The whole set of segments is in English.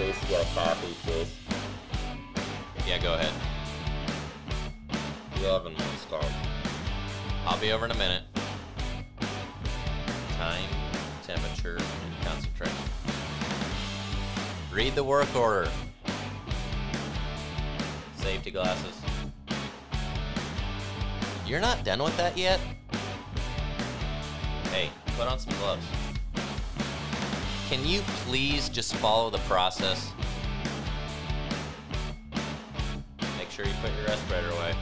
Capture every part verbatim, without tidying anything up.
Jace, you got a copy, Jace? Yeah, go ahead. eleven minutes gone. I'll be over in a minute. Time, temperature, and concentration. Read the work order. Safety glasses. You're not done with that yet? Hey, put on some gloves. Can you please just follow the process? Make sure you put your respirator away.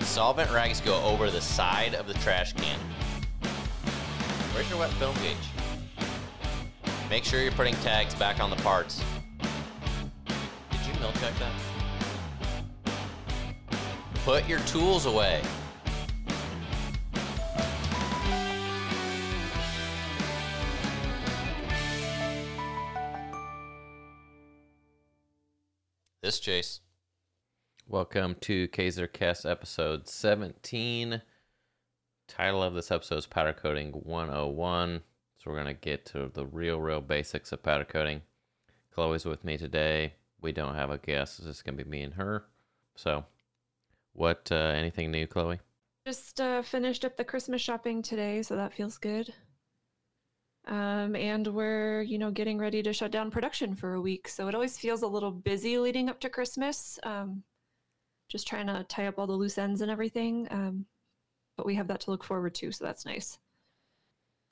Solvent rags go over the side of the trash can. Where's your wet film gauge? Make sure you're putting tags back on the parts. Did you milk check that? Put your tools away. This Chase. Welcome to Kaiser Cast episode seventeen. Title of this episode is Powder Coating one oh one. So we're going to get to the real, real basics of powder coating. Chloe's with me today. We don't have a guest. It's just going to be me and her. So what, uh, anything new, Chloe? Just uh, finished up the Christmas shopping today, so that feels good. Um, and we're, you know, getting ready to shut down production for a week. So it always feels a little busy leading up to Christmas. Um, just trying to tie up all the loose ends and everything. Um, but we have that to look forward to. So that's nice.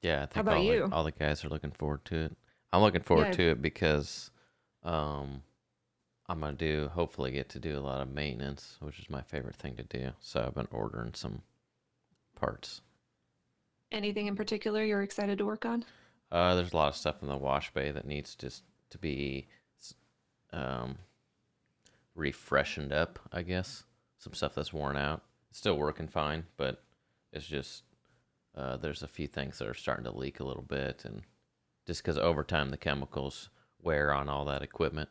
Yeah. I think How about all, you? The, all the guys are looking forward to it. I'm looking forward yeah. to it because, um, I'm going to do, hopefully get to do a lot of maintenance, which is my favorite thing to do. So I've been ordering some parts. Anything in particular you're excited to work on? Uh, there's a lot of stuff in the wash bay that needs just to be um, refreshened up, I guess. Some stuff that's worn out. It's still working fine, but it's just uh, there's a few things that are starting to leak a little bit. And just because over time the chemicals wear on all that equipment.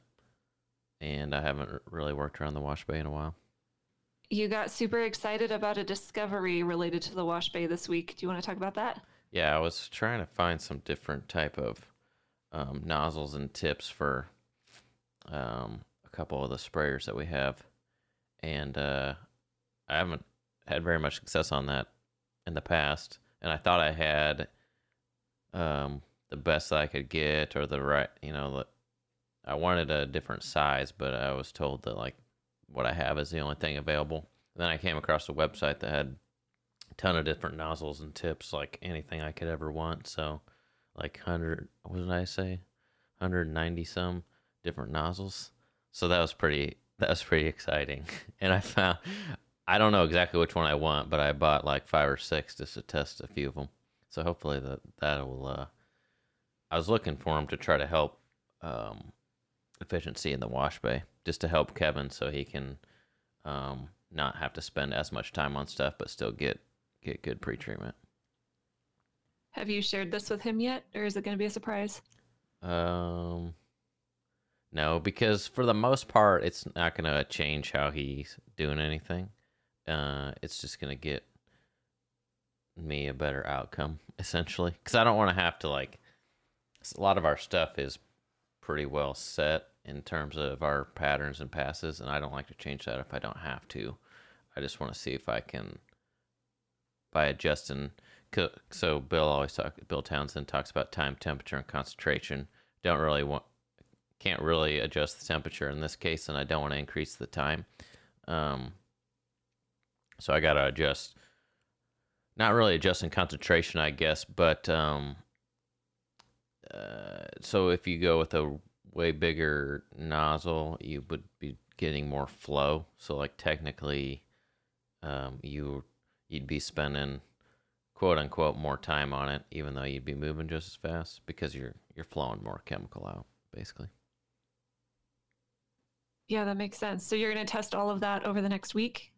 And I haven't really worked around the wash bay in a while. You got super excited about a discovery related to the wash bay this week. Do you want to talk about that? Yeah, I was trying to find some different type of um, nozzles and tips for um, a couple of the sprayers that we have. And uh, I haven't had very much success on that in the past. And I thought I had um, the best that I could get or the right, you know, I wanted a different size, but I was told that like, what I have is the only thing available. And then I came across a website that had a ton of different nozzles and tips, like anything I could ever want. So like one hundred, what did I say? one hundred ninety some different nozzles. So that was pretty, that was pretty exciting. And I found, I don't know exactly which one I want, but I bought like five or six just to test a few of them. So hopefully that, that'll, uh, I was looking for them to try to help, um, efficiency in the wash bay, just to help Kevin so he can um, not have to spend as much time on stuff, but still get, get good pre-treatment. Have you shared this with him yet, or is it going to be a surprise? Um, no, because for the most part, it's not going to change how he's doing anything. Uh, it's just going to get me a better outcome, essentially. Because I don't want to have to, like, a lot of our stuff is pretty well set in terms of our patterns and passes, and I don't like to change that if I don't have to. I just want to see if I can, by adjusting. So Bill always talk. Bill Townsend talks about time, temperature, and concentration. Don't really want, can't really adjust the temperature in this case, and I don't want to increase the time. Um, so I got to adjust. Not really adjusting concentration, I guess, but um, uh, so if you go with a way bigger nozzle, you would be getting more flow. So like technically, um, you, you'd be spending quote unquote more time on it, even though you'd be moving just as fast because you're, you're flowing more chemical out basically. Yeah, that makes sense. So you're going to test all of that over the next week?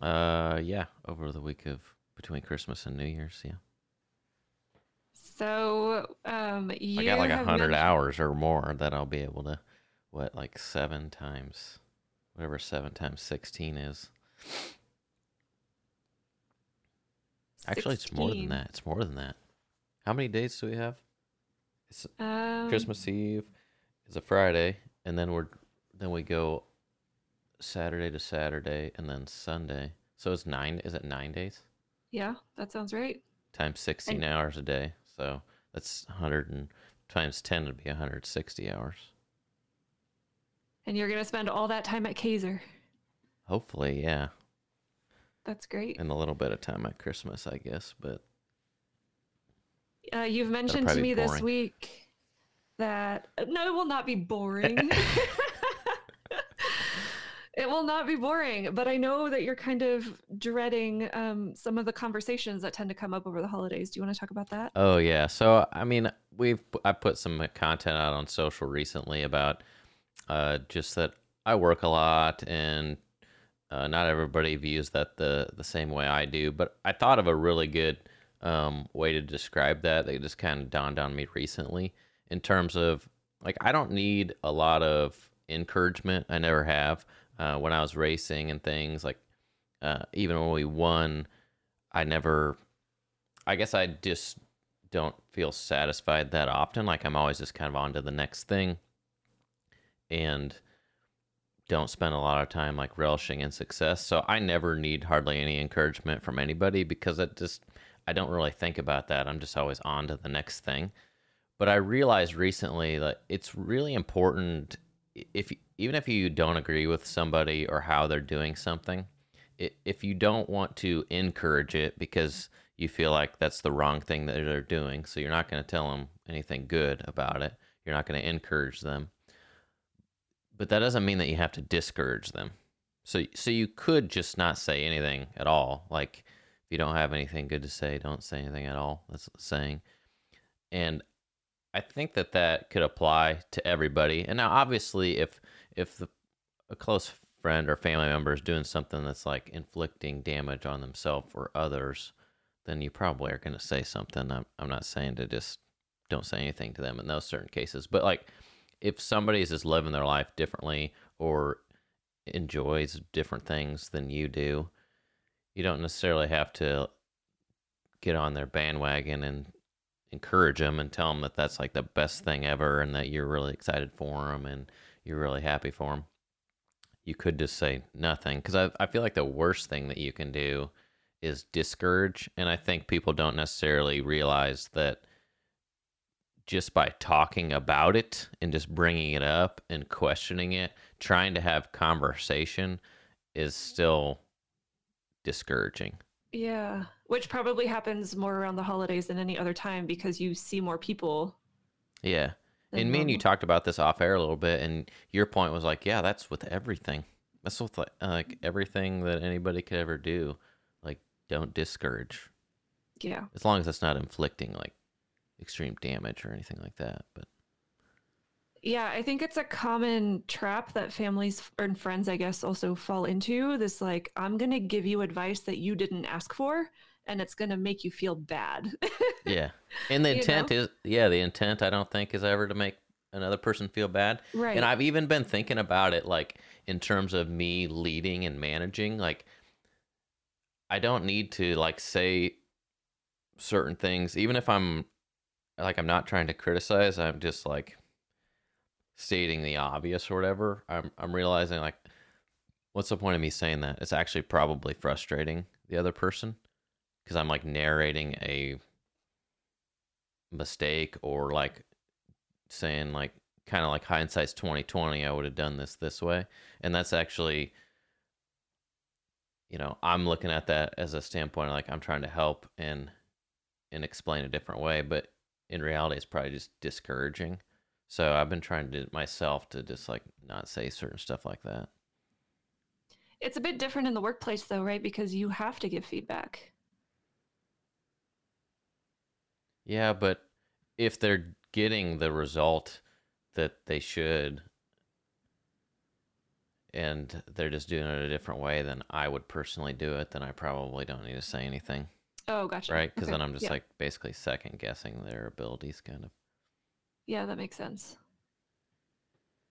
Uh, yeah. Over the week of between Christmas and New Year's. Yeah. So, um, you I got like a hundred hours or more that I'll be able to, what, like seven times, whatever seven times sixteen is. Actually, sixteen. It's more than that. It's more than that. How many days do we have? It's um, Christmas Eve is a Friday, and then we're then we go Saturday to Saturday, and then Sunday. So it's nine. Is it nine days? Yeah, that sounds right. Times sixteen and, hours a day, so that's one hundred and times ten would be one hundred sixty hours. And you're gonna spend all that time at Kaiser. Hopefully, yeah. That's great. And a little bit of time at Christmas, I guess, but. Uh, you've mentioned to me this week that no, it will not be boring. It will not be boring, but I know that you're kind of dreading um, some of the conversations that tend to come up over the holidays. Do you want to talk about that? Oh yeah. So I mean, we've I put some content out on social recently about uh, just that I work a lot, and uh, not everybody views that the the same way I do. But I thought of a really good um, way to describe that. That just kind of dawned on me recently in terms of like I don't need a lot of encouragement. I never have. Uh, when I was racing and things, like uh, even when we won, I never, I guess I just don't feel satisfied that often. Like I'm always just kind of on to the next thing and don't spend a lot of time like relishing in success. So I never need hardly any encouragement from anybody because it just, I don't really think about that. I'm just always on to the next thing. But I realized recently that it's really important if even if you don't agree with somebody or how they're doing something, if you don't want to encourage it because you feel like that's the wrong thing that they're doing, so you're not going to tell them anything good about it. You're not going to encourage them. But that doesn't mean that you have to discourage them. So so you could just not say anything at all. Like if you don't have anything good to say, don't say anything at all. That's the saying. And I think that that could apply to everybody. And now, obviously, if if the, a close friend or family member is doing something that's like inflicting damage on themselves or others, then you probably are going to say something. I'm, I'm not saying to just don't say anything to them in those certain cases. But like if somebody is just living their life differently or enjoys different things than you do, you don't necessarily have to get on their bandwagon and encourage them and tell them that that's like the best thing ever and that you're really excited for them and you're really happy for them. You could just say nothing because I, I feel like the worst thing that you can do is discourage. And I think people don't necessarily realize that just by talking about it and just bringing it up and questioning it, trying to have conversation is still discouraging. Yeah, which probably happens more around the holidays than any other time because you see more people. Yeah, and me and you talked about this off air a little bit, and your point was like, yeah, that's with everything. That's with like, like everything that anybody could ever do. Like, don't discourage. Yeah. As long as it's not inflicting like extreme damage or anything like that. But yeah, I think it's a common trap that families and friends, I guess, also fall into. This like, I'm going to give you advice that you didn't ask for, and it's going to make you feel bad. Yeah. And the intent you know? is, yeah, the intent I don't think is ever to make another person feel bad. Right. And I've even been thinking about it, like in terms of me leading and managing, like I don't need to like say certain things, even if I'm like, I'm not trying to criticize. I'm just like stating the obvious or whatever. I'm I'm realizing like, what's the point of me saying that? It's actually probably frustrating the other person because I'm like narrating a mistake or like saying like kind of like hindsight's twenty twenty. I would have done this this way, and that's actually, you know, I'm looking at that as a standpoint of like I'm trying to help and and explain a different way, but in reality, it's probably just discouraging. So I've been trying to myself to just like not say certain stuff like that. It's a bit different in the workplace though, right? Because you have to give feedback. Yeah, but if they're getting the result that they should and they're just doing it a different way than I would personally do it, then I probably don't need to say anything. Oh, gotcha. Right? Because okay. Then I'm just yeah. like basically second guessing their abilities kind of. Yeah, that makes sense.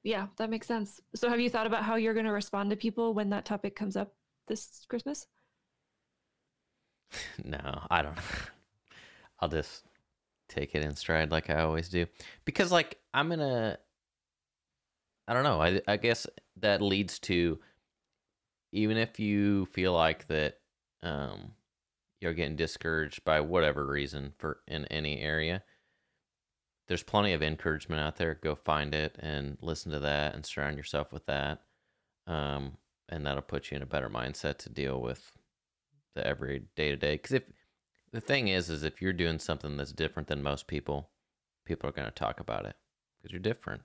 Yeah, that makes sense. So have you thought about how you're going to respond to people when that topic comes up this Christmas? No, I don't. I'll just take it in stride like I always do. Because, like, I'm going to... I don't know. I, I guess that leads to, even if you feel like that um, you're getting discouraged by whatever reason for in any area, there's plenty of encouragement out there. Go find it and listen to that and surround yourself with that. Um, and that'll put you in a better mindset to deal with the every day to day. Because if the thing is, is if you're doing something that's different than most people, people are going to talk about it because you're different.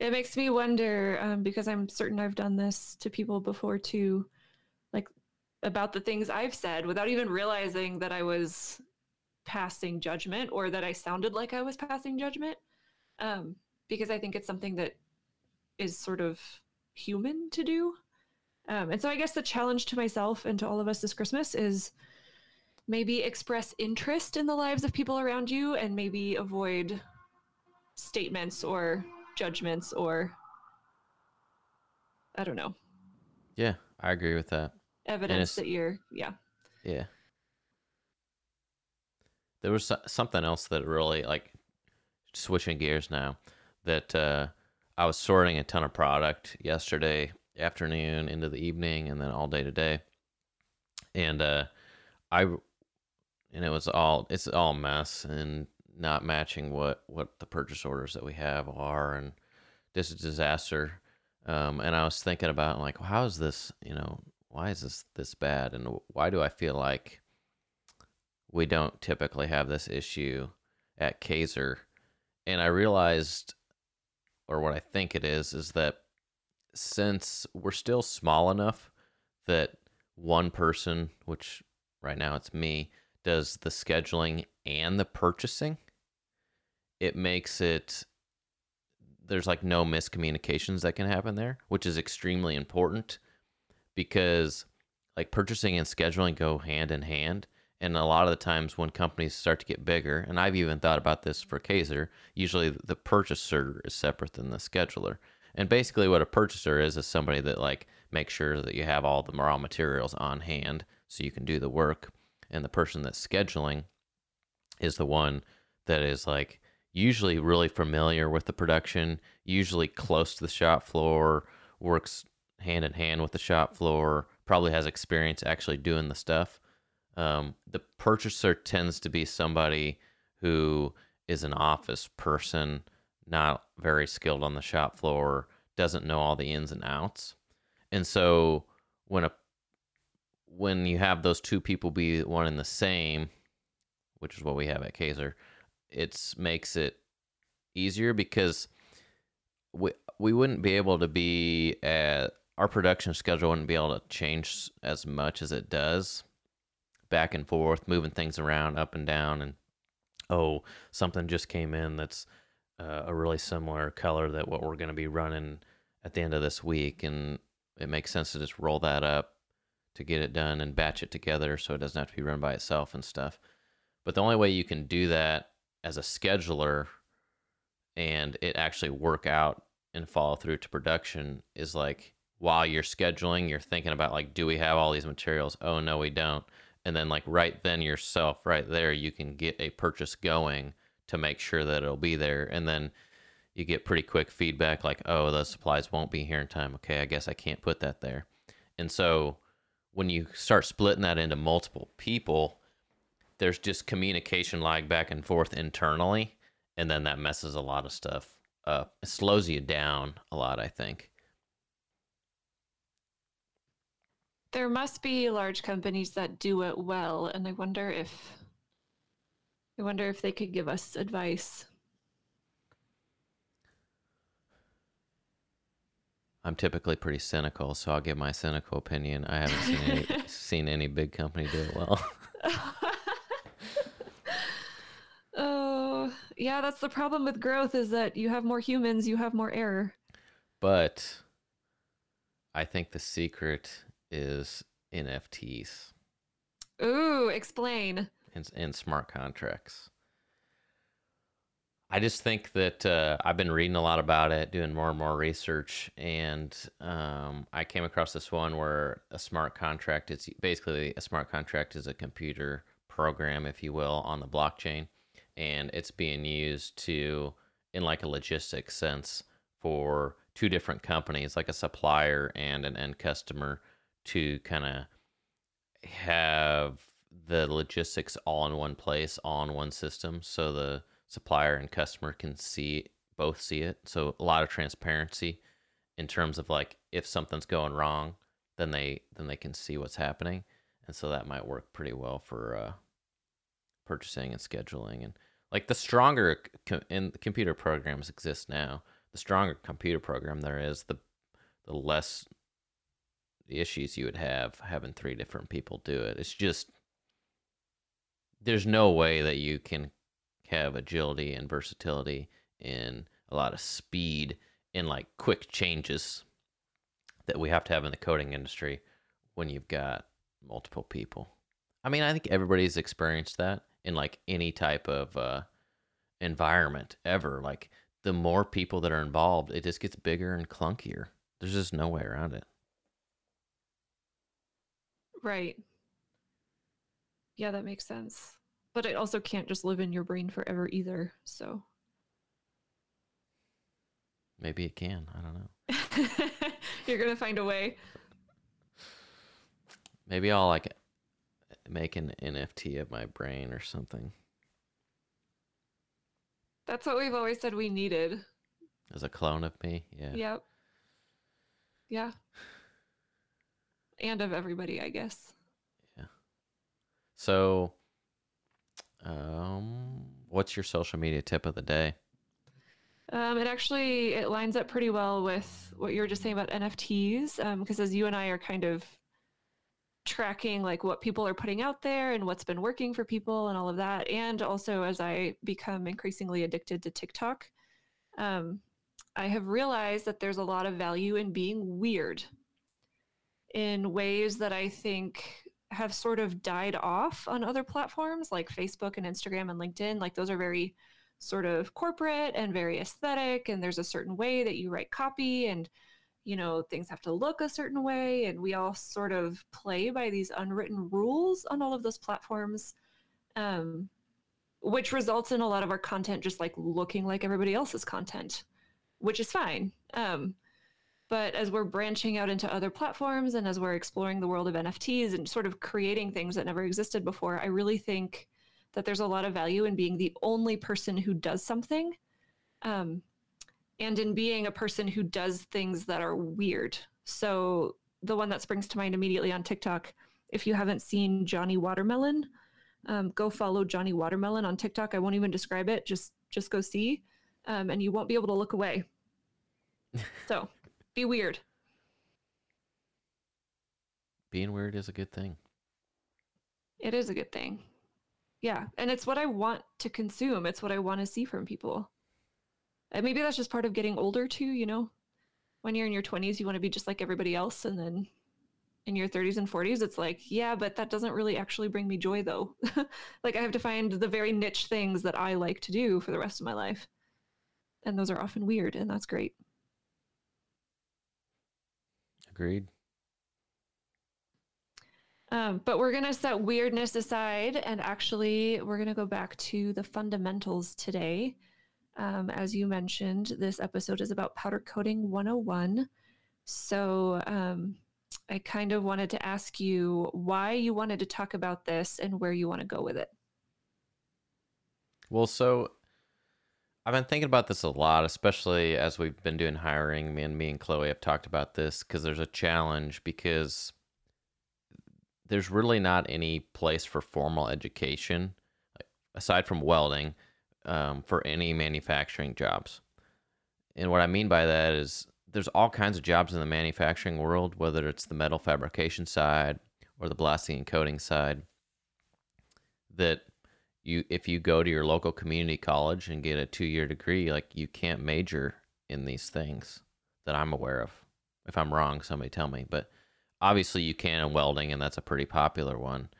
It makes me wonder, um, because I'm certain I've done this to people before too, like about the things I've said without even realizing that I was passing judgment or that I sounded like I was passing judgment. Um, because I think it's something that is sort of human to do. Um, and so I guess the challenge to myself and to all of us this Christmas is maybe express interest in the lives of people around you and maybe avoid statements or judgments or I don't know. Yeah, I agree with that. Evidence that you're, yeah. Yeah. There was something else that really, like, switching gears now, that uh, I was sorting a ton of product yesterday afternoon into the evening and then all day today. And uh, I, and it was all, it's all mess and not matching what, what the purchase orders that we have are, and this is a disaster. Um, and I was thinking about, like, well, how is this, you know, why is this this bad? And why do I feel like we don't typically have this issue at Kaiser? And I realized, or what I think it is, is that since we're still small enough that one person, which right now it's me, does the scheduling and the purchasing, it makes it, there's like no miscommunications that can happen there, which is extremely important because like purchasing and scheduling go hand in hand. And a lot of the times when companies start to get bigger, and I've even thought about this for Kaiser, usually the purchaser is separate than the scheduler. And basically what a purchaser is, is somebody that like makes sure that you have all the raw materials on hand so you can do the work. And the person that's scheduling is the one that is like usually really familiar with the production, usually close to the shop floor, works hand in hand with the shop floor, probably has experience actually doing the stuff. Um, the purchaser tends to be somebody who is an office person, not very skilled on the shop floor, doesn't know all the ins and outs. And so when a when you have those two people be one and the same, which is what we have at Kaiser, it makes it easier because we we wouldn't be able to be at, our production schedule wouldn't be able to change as much as it does, back and forth, moving things around, up and down, and oh, something just came in that's uh, a really similar color that what we're going to be running at the end of this week, and it makes sense to just roll that up to get it done and batch it together so it doesn't have to be run by itself and stuff. But the only way you can do that as a scheduler and it actually work out and follow through to production is like while you're scheduling, you're thinking about like, do we have all these materials? Oh, no, we don't. And then like right then yourself, right there, you can get a purchase going to make sure that it'll be there. And then you get pretty quick feedback like, oh, those supplies won't be here in time. Okay, I guess I can't put that there. And so when you start splitting that into multiple people, there's just communication lag back and forth internally, and then that messes a lot of stuff up. It slows you down a lot, I think. There must be large companies that do it well, and I wonder if I wonder if they could give us advice. I'm typically pretty cynical, so I'll give my cynical opinion. I haven't seen any, seen any big company do it well. Oh, yeah, that's the problem with growth is that you have more humans, you have more error. But I think the secret is N F Ts. Ooh, explain. And, and smart contracts. I just think that uh, I've been reading a lot about it, doing more and more research, and um, I came across this one where a smart contract is basically a smart contract is a computer program, if you will, on the blockchain, and it's being used to, in like a logistics sense, for two different companies, like a supplier and an end customer, to kind of have the logistics all in one place, all in one system, so the supplier and customer can see both see it. So a lot of transparency in terms of like if something's going wrong, then they then they can see what's happening, and so that might work pretty well for uh, purchasing and scheduling. And like the stronger co- in computer programs exist now, the stronger computer program there is, the the less issues you would have having three different people do it. It's just there's no way that you can have agility and versatility and a lot of speed and like quick changes that we have to have in the coating industry when you've got multiple people. I mean, I think everybody's experienced that in like any type of uh, environment ever. Like the more people that are involved, it just gets bigger and clunkier. There's just no way around it. Right. Yeah, that makes sense. But it also can't just live in your brain forever either, so. Maybe it can. I don't know. You're going to find a way. Maybe I'll like make an N F T of my brain or something. That's what we've always said we needed. As a clone of me? Yeah. Yep. Yeah. And of everybody, I guess. Yeah. So, um, what's your social media tip of the day? Um, it actually, it lines up pretty well with what you were just saying about N F Ts, um, because as you and I are kind of tracking like what people are putting out there and what's been working for people and all of that, and also as I become increasingly addicted to TikTok, um, I have realized that there's a lot of value in being weird in ways that I think have sort of died off on other platforms like Facebook and Instagram and LinkedIn. Like those are very sort of corporate and very aesthetic, and there's a certain way that you write copy, and you know, things have to look a certain way, and we all sort of play by these unwritten rules on all of those platforms, um, which results in a lot of our content just like looking like everybody else's content, which is fine. Um, but as we're branching out into other platforms and as we're exploring the world of N F Ts and sort of creating things that never existed before, I really think that there's a lot of value in being the only person who does something, um, and in being a person who does things that are weird. So the one that springs to mind immediately on TikTok, if you haven't seen Johnny Watermelon, um, go follow Johnny Watermelon on TikTok. I won't even describe it. Just just go see, um, and you won't be able to look away. So be weird. Being weird is a good thing. It is a good thing. Yeah, and it's what I want to consume. It's what I want to see from people. And maybe that's just part of getting older too, you know? When you're in your twenties, you want to be just like everybody else. And then in your thirties and forties, it's like, yeah, but that doesn't really actually bring me joy though. Like I have to find the very niche things that I like to do for the rest of my life. And those are often weird, and that's great. Agreed. Um, but we're going to set weirdness aside, and actually we're going to go back to the fundamentals today. Um, as you mentioned, this episode is about powder coating one oh one. So um, I kind of wanted to ask you why you wanted to talk about this and where you want to go with it. Well, so I've been thinking about this a lot, especially as we've been doing hiring. Me and me and Chloe have talked about this because there's a challenge, because there's really not any place for formal education, aside from welding, um, for any manufacturing jobs. And what I mean by that is there's all kinds of jobs in the manufacturing world, whether it's the metal fabrication side or the blasting and coating side, that you, if you go to your local community college and get a two-year degree, like you can't major in these things that I'm aware of. If I'm wrong, somebody tell me, but obviously you can in welding, and that's a pretty popular one.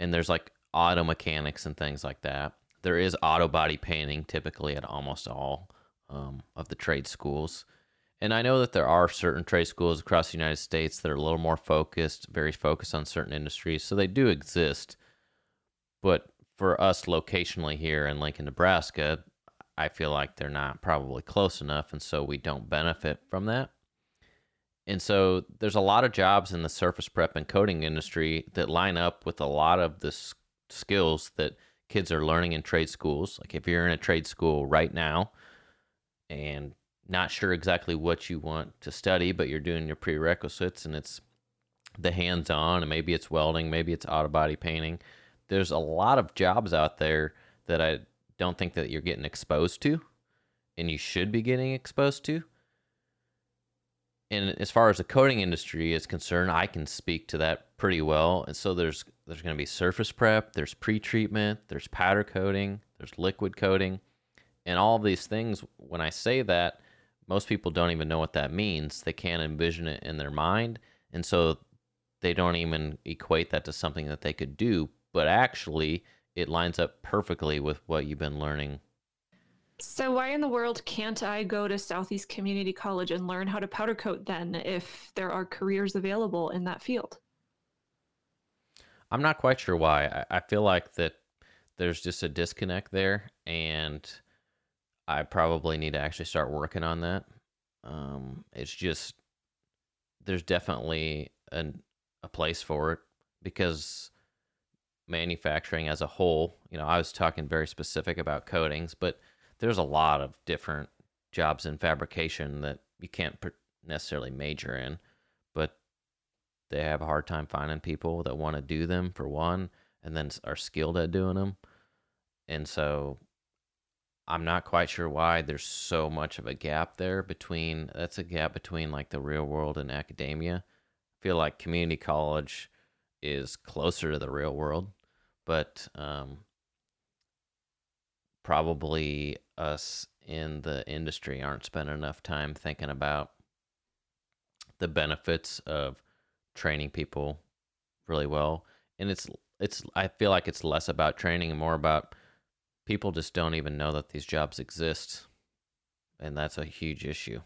And there's like auto mechanics and things like that. There is auto body painting typically at almost all um, of the trade schools. And I know that there are certain trade schools across the United States that are a little more focused, very focused on certain industries. So they do exist. But for us locationally here in Lincoln, Nebraska, I feel like they're not probably close enough, and so we don't benefit from that. And so there's a lot of jobs in the surface prep and coating industry that line up with a lot of the skills that kids are learning in trade schools. Like if you're in a trade school right now and not sure exactly what you want to study, but you're doing your prerequisites and it's the hands-on, and maybe it's welding, maybe it's auto body painting. There's a lot of jobs out there that I don't think that you're getting exposed to, and you should be getting exposed to. And as far as the coating industry is concerned, I can speak to that pretty well. And so there's there's going to be surface prep, there's pre-treatment, there's powder coating, there's liquid coating. And all of these things, when I say that, most people don't even know what that means. They can't envision it in their mind. And so they don't even equate that to something that they could do. But actually, it lines up perfectly with what you've been learning. So why in the world can't I go to Southeast Community College and learn how to powder coat then if there are careers available in that field? I'm not quite sure why. I feel like that there's just a disconnect there, and I probably need to actually start working on that. Um, it's just, there's definitely an, a place for it, because manufacturing as a whole, you know, I was talking very specific about coatings, but there's a lot of different jobs in fabrication that you can't necessarily major in, but they have a hard time finding people that want to do them, for one, and then are skilled at doing them. And so I'm not quite sure why there's so much of a gap there between, that's a gap between like the real world and academia. I feel like community college is closer to the real world, but um, probably us in the industry aren't spending enough time thinking about the benefits of training people really well. And it's, it's, I feel like it's less about training and more about people just don't even know that these jobs exist. And that's a huge issue.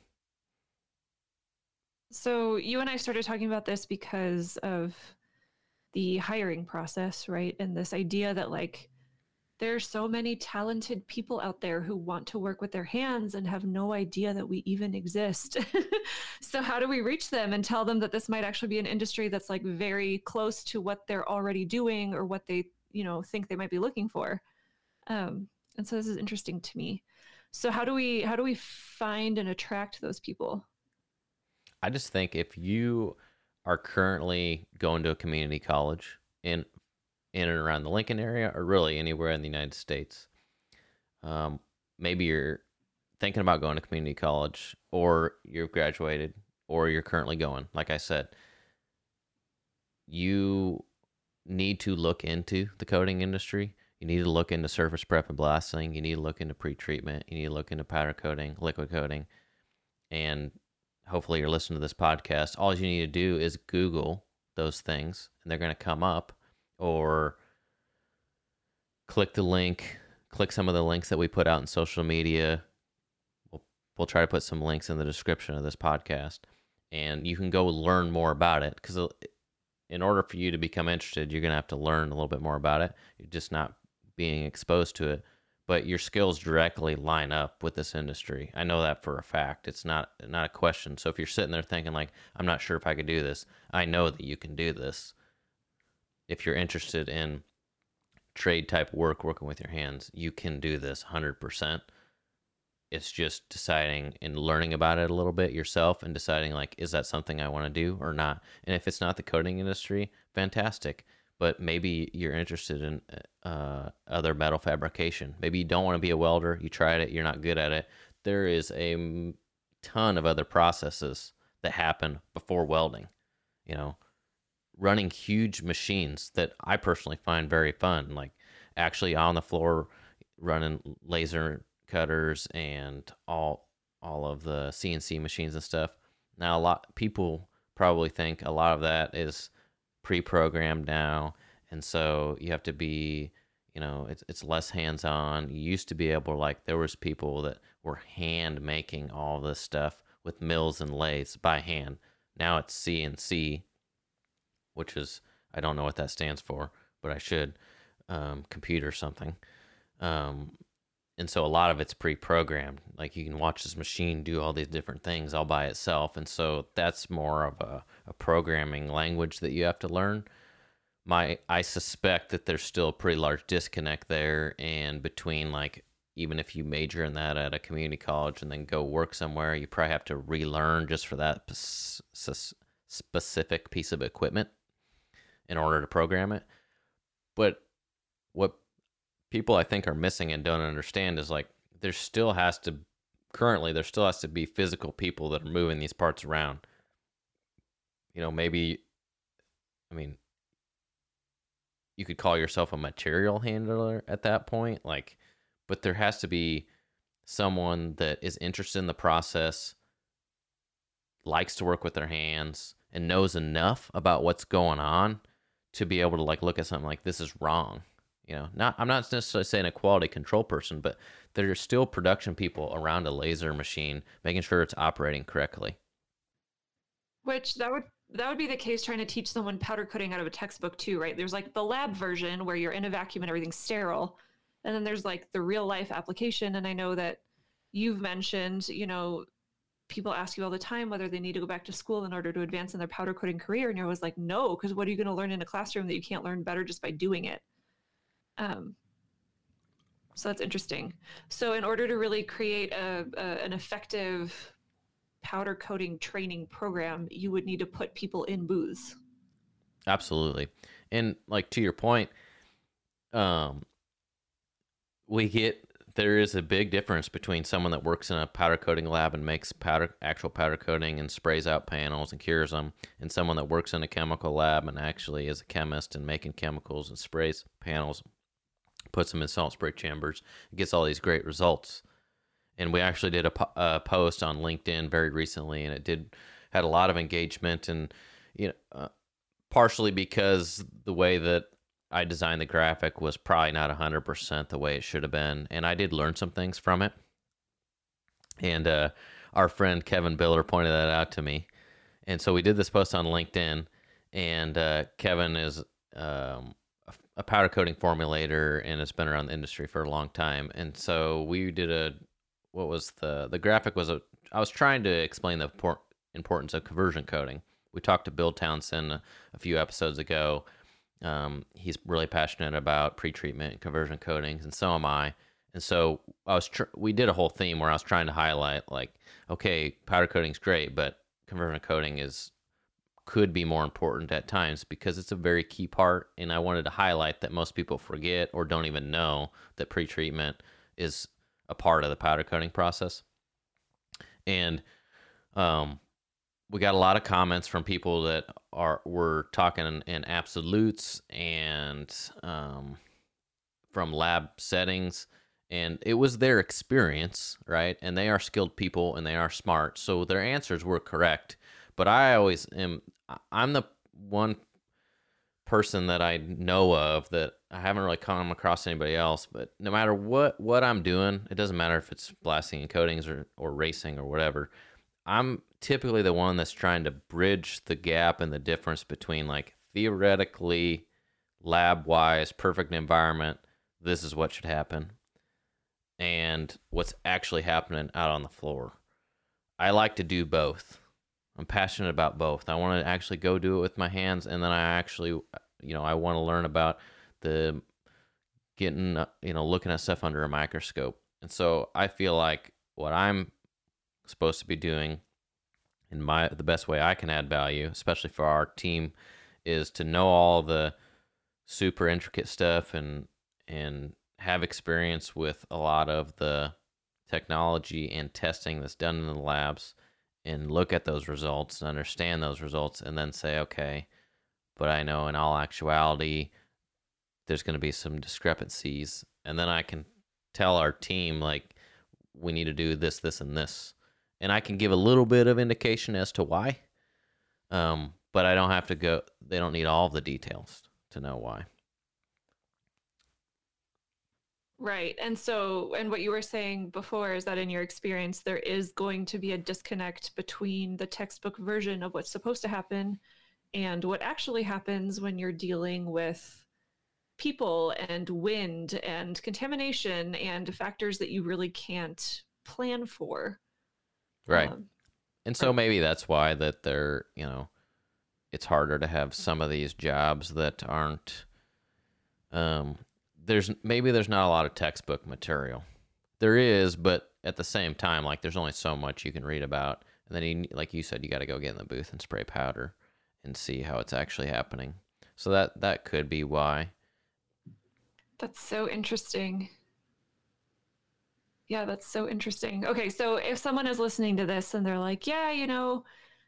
So you and I started talking about this because of the hiring process, right? And this idea that like, there's so many talented people out there who want to work with their hands and have no idea that we even exist. So how do we reach them and tell them that this might actually be an industry that's like very close to what they're already doing or what they, you know, think they might be looking for? Um, and so this is interesting to me. So how do we, how do we find and attract those people? I just think if you are currently going to a community college in in and around the Lincoln area, or really anywhere in the United States. Um, maybe you're thinking about going to community college, or you've graduated, or you're currently going. Like I said, you need to look into the coating industry. You need to look into surface prep and blasting. You need to look into pre-treatment. You need to look into powder coating, liquid coating. And hopefully you're listening to this podcast. All you need to do is Google those things, and they're going to come up. Or click the link, click some of the links that we put out in social media. We'll, we'll try to put some links in the description of this podcast, and you can go learn more about it, because in order for you to become interested, you're going to have to learn a little bit more about it. You're just not being exposed to it, but your skills directly line up with this industry. I know that for a fact. It's not, not a question. So if you're sitting there thinking like, I'm not sure if I could do this, I know that you can do this. If you're interested in trade type work, working with your hands, you can do this one hundred percent. It's just deciding and learning about it a little bit yourself and deciding like, is that something I want to do or not? And if it's not the coating industry, fantastic. But maybe you're interested in uh, other metal fabrication. Maybe you don't want to be a welder. You tried it. You're not good at it. There is a ton of other processes that happen before welding, you know, running huge machines that I personally find very fun, like actually on the floor running laser cutters and all all of the C N C machines and stuff. Now, a lot of people probably think a lot of that is pre-programmed now, and so you have to be, you know, it's it's less hands-on. You used to be able to, like, there was people that were hand making all this stuff with mills and lathes by hand. Now it's C N C, which is, I don't know what that stands for, but I should. um, computer or something. Um, and so a lot of it's pre-programmed. Like you can watch this machine do all these different things all by itself. And so that's more of a, a programming language that you have to learn. My, I suspect that there's still a pretty large disconnect there, and between like, even if you major in that at a community college and then go work somewhere, you probably have to relearn just for that specific piece of equipment in order to program it. But what people I think are missing and don't understand is like, there still has to, currently there still has to be physical people that are moving these parts around. You know, maybe, I mean, you could call yourself a material handler at that point, like, but there has to be someone that is interested in the process, likes to work with their hands, and knows enough about what's going on to be able to like look at something like, this is wrong. You know, not I'm not necessarily saying a quality control person, but there are still production people around a laser machine making sure it's operating correctly. Which that would that would be the case trying to teach someone powder coating out of a textbook too, right? There's like the lab version where you're in a vacuum and everything's sterile. And then there's like the real life application. And I know that you've mentioned, you know, people ask you all the time whether they need to go back to school in order to advance in their powder coating career. And you're always like, no, because what are you going to learn in a classroom that you can't learn better just by doing it? Um, so that's interesting. So in order to really create a, a an effective powder coating training program, you would need to put people in booths. Absolutely. And like to your point, um, we get, there is a big difference between someone that works in a powder coating lab and makes powder, actual powder coating and sprays out panels and cures them, and someone that works in a chemical lab and actually is a chemist and making chemicals and sprays panels, puts them in salt spray chambers, and gets all these great results. And we actually did a, po- a post on LinkedIn very recently, and it did, had a lot of engagement, and, you know, uh, partially because the way that I designed the graphic was probably not one hundred percent the way it should have been. And I did learn some things from it. And uh, our friend Kevin Biller pointed that out to me. And so we did this post on LinkedIn. And uh, Kevin is um, a powder coating formulator and has been around the industry for a long time. And so we did a, what was the, the graphic was, a, I was trying to explain the por- importance of conversion coating. We talked to Bill Townsend a, a few episodes ago. Um, he's really passionate about pretreatment and conversion coatings, and so am I. And so I was, tr- we did a whole theme where I was trying to highlight like, okay, powder coating's great, but conversion coating is, could be more important at times because it's a very key part. And I wanted to highlight that most people forget or don't even know that pretreatment is a part of the powder coating process. And, um, we got a lot of comments from people that are were talking in, in absolutes and um, from lab settings, and it was their experience, right? And they are skilled people and they are smart, so their answers were correct. But I always am, I'm the one person that I know of that I haven't really come across anybody else, but no matter what, what I'm doing, it doesn't matter if it's blasting and coatings or, or racing or whatever, I'm typically the one that's trying to bridge the gap and the difference between like theoretically lab wise, perfect environment, this is what should happen, and what's actually happening out on the floor. I like to do both. I'm passionate about both. I want to actually go do it with my hands. And then I actually, you know, I want to learn about the getting, you know, looking at stuff under a microscope. And so I feel like what I'm supposed to be doing in my the best way I can add value, especially for our team, is to know all the super intricate stuff and and have experience with a lot of the technology and testing that's done in the labs, and look at those results and understand those results, and then say, okay, but I know in all actuality there's going to be some discrepancies, and then I can tell our team like, we need to do this, this, and this. And I can give a little bit of indication as to why, um, but I don't have to go, they don't need all of the details to know why. Right. And so, and what you were saying before is that in your experience, there is going to be a disconnect between the textbook version of what's supposed to happen and what actually happens when you're dealing with people and wind and contamination and factors that you really can't plan for. Right. Um, and so maybe that's why that they're, you know, it's harder to have some of these jobs that aren't, um, there's maybe there's not a lot of textbook material. There is, but at the same time, like there's only so much you can read about. And then, you, like you said, you got to go get in the booth and spray powder and see how it's actually happening. So that, that could be why. That's so interesting. Yeah, that's so interesting. Okay, so if someone is listening to this and they're like, yeah, you know,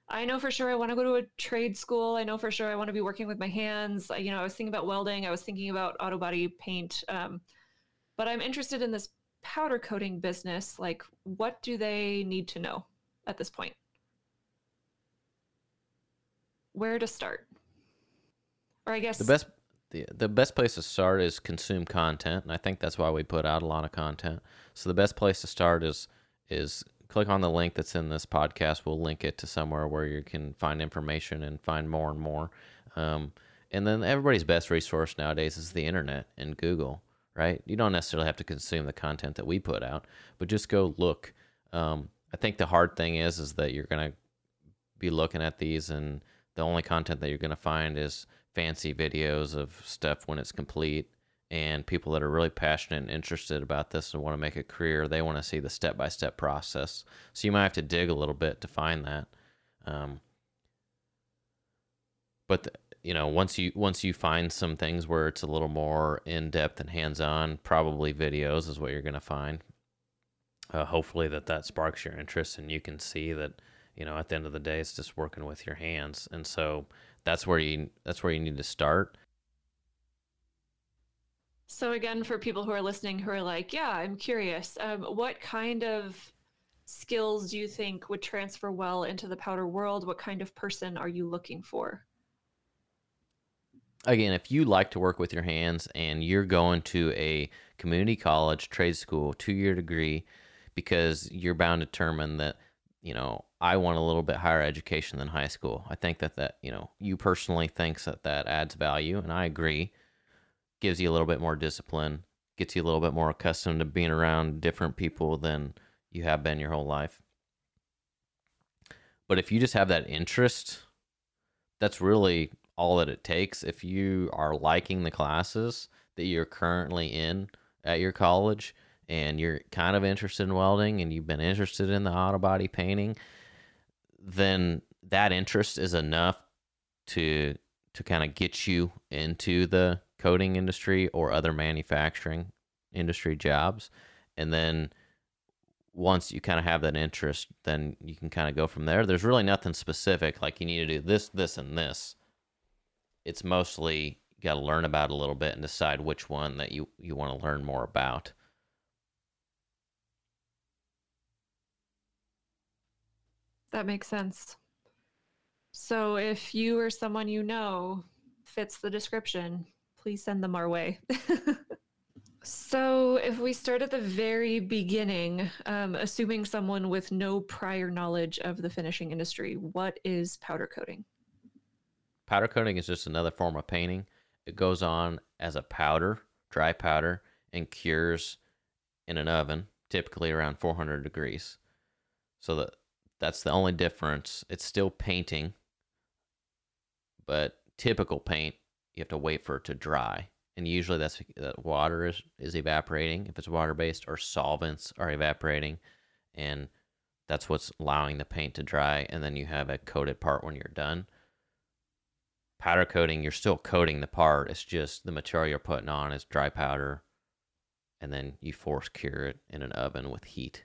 I know for sure I want to go to a trade school. I know for sure I want to be working with my hands. I, you know, I was thinking about welding. I was thinking about auto body paint. Um, but I'm interested in this powder coating business. Like, what do they need to know at this point? Where to start? Or I guess... the best. The, the best place to start is consume content, and I think that's why we put out a lot of content. So the best place to start is is click on the link that's in this podcast. We'll link it to somewhere where you can find information and find more and more. Um, and then everybody's best resource nowadays is the internet and Google, right? You don't necessarily have to consume the content that we put out, but just go look. Um, I think the hard thing is is that you're going to be looking at these, and the only content that you're going to find is fancy videos of stuff when it's complete, and people that are really passionate and interested about this and want to make a career, they want to see the step-by-step process. So you might have to dig a little bit to find that. Um, but the, you know, once you once you find some things where it's a little more in-depth and hands-on, probably videos is what you're going to find. Uh, hopefully that that sparks your interest, and you can see that, you know, at the end of the day, it's just working with your hands. And so that's where you that's where you need to start. So again, for people who are listening who are like, yeah, I'm curious, um, what kind of skills do you think would transfer well into the powder world? What kind of person are you looking for? Again, if you like to work with your hands and you're going to a community college, trade school, two-year degree, because you're bound to determine that, you know, I want a little bit higher education than high school. I think that that, you know, you personally thinks that that adds value, and I agree. Gives you a little bit more discipline, gets you a little bit more accustomed to being around different people than you have been your whole life. But if you just have that interest, that's really all that it takes. If you are liking the classes that you're currently in at your college, and you're kind of interested in welding, and you've been interested in the auto body painting, then that interest is enough to to kind of get you into the coating industry or other manufacturing industry jobs. And then once you kind of have that interest, then you can kind of go from there. There's really nothing specific, like you need to do this, this, and this. It's mostly you got to learn about it a little bit and decide which one that you, you want to learn more about. That makes sense. So if you or someone you know fits the description, please send them our way. So if we start at the very beginning, um, assuming someone with no prior knowledge of the finishing industry, what is powder coating? Powder coating is just another form of painting. It goes on as a powder, dry powder, and cures in an oven, typically around four hundred degrees. So that That's the only difference. It's still painting, but typical paint, you have to wait for it to dry. And usually that's that water is, is evaporating, if it's water-based, or solvents are evaporating, and that's what's allowing the paint to dry, and then you have a coated part when you're done. Powder coating, you're still coating the part, it's just the material you're putting on is dry powder, and then you force cure it in an oven with heat.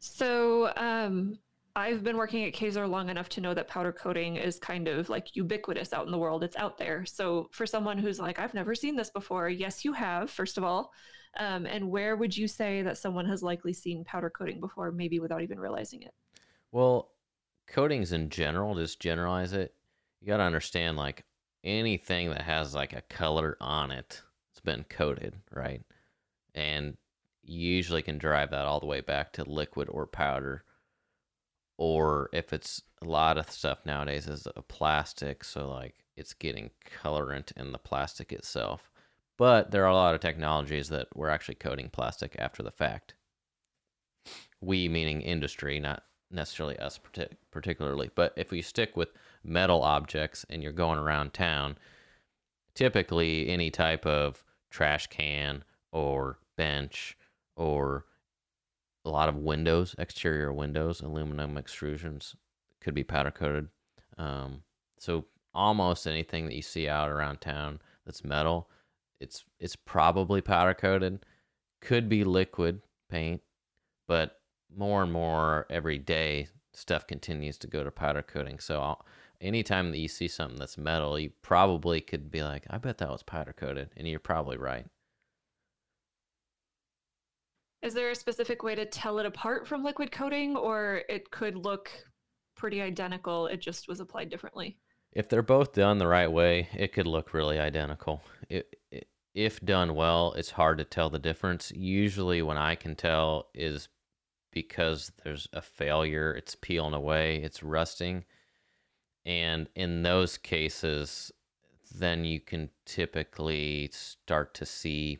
So um, I've been working at K Z R long enough to know that powder coating is kind of like ubiquitous out in the world. It's out there. So for someone who's like, I've never seen this before. Yes, you have, first of all. Um, and where would you say that someone has likely seen powder coating before, maybe without even realizing it? Well, coatings in general, just generalize it. You got to understand, like, anything that has like a color on it, it's been coated, right? And you usually can drive that all the way back to liquid or powder, or if it's a lot of stuff nowadays is a plastic. So like it's getting colorant in the plastic itself. But there are a lot of technologies that we're actually coating plastic after the fact. We meaning industry, not necessarily us partic- particularly. But if we stick with metal objects and you're going around town, typically any type of trash can or bench or a lot of windows, exterior windows, aluminum extrusions could be powder coated. Um, so almost anything that you see out around town that's metal, it's it's probably powder coated. Could be liquid paint, but more and more every day stuff continues to go to powder coating. So I'll, anytime that you see something that's metal, you probably could be like, I bet that was powder coated, and you're probably right. Is there a specific way to tell it apart from liquid coating, or it could look pretty identical, it just was applied differently? If they're both done the right way, it could look really identical. It, it, if done well, it's hard to tell the difference. Usually when I can tell is because there's a failure, it's peeling away, it's rusting. And in those cases, then you can typically start to see,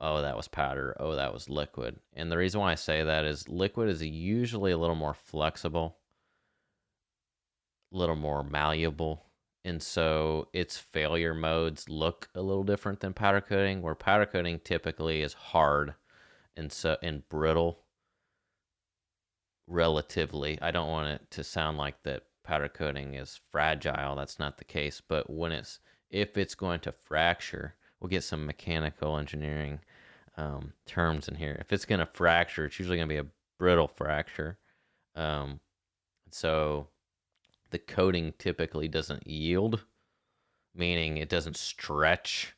oh, that was powder, oh, that was liquid. And the reason why I say that is liquid is usually a little more flexible, a little more malleable. And so its failure modes look a little different than powder coating, where powder coating typically is hard and so and brittle relatively. I don't want it to sound like that powder coating is fragile. That's not the case. But when it's if it's going to fracture, we'll get some mechanical engineering um, terms in here. If it's going to fracture, it's usually going to be a brittle fracture. Um, so the coating typically doesn't yield, meaning it doesn't stretch.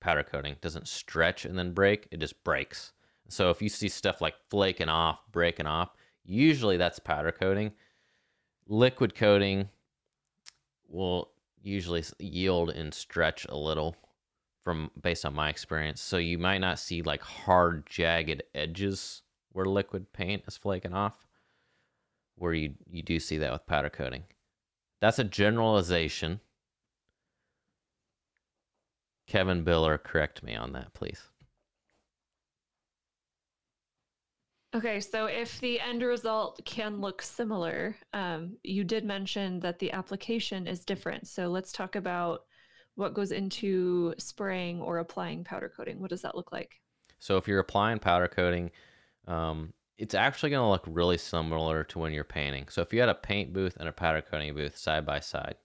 Powder coating doesn't stretch and then break. It just breaks. So if you see stuff like flaking off, breaking off, usually that's powder coating. Liquid coating will usually yield and stretch a little, from based on my experience. So you might not see like hard jagged edges where liquid paint is flaking off, where you, you do see that with powder coating. That's a generalization. Kevin Biller, correct me on that, please. Okay, so if the end result can look similar, um, you did mention that the application is different. So let's talk about what goes into spraying or applying powder coating. What does that look like? So if you're applying powder coating, um, it's actually going to look really similar to when you're painting. So if you had a paint booth and a powder coating booth side by side,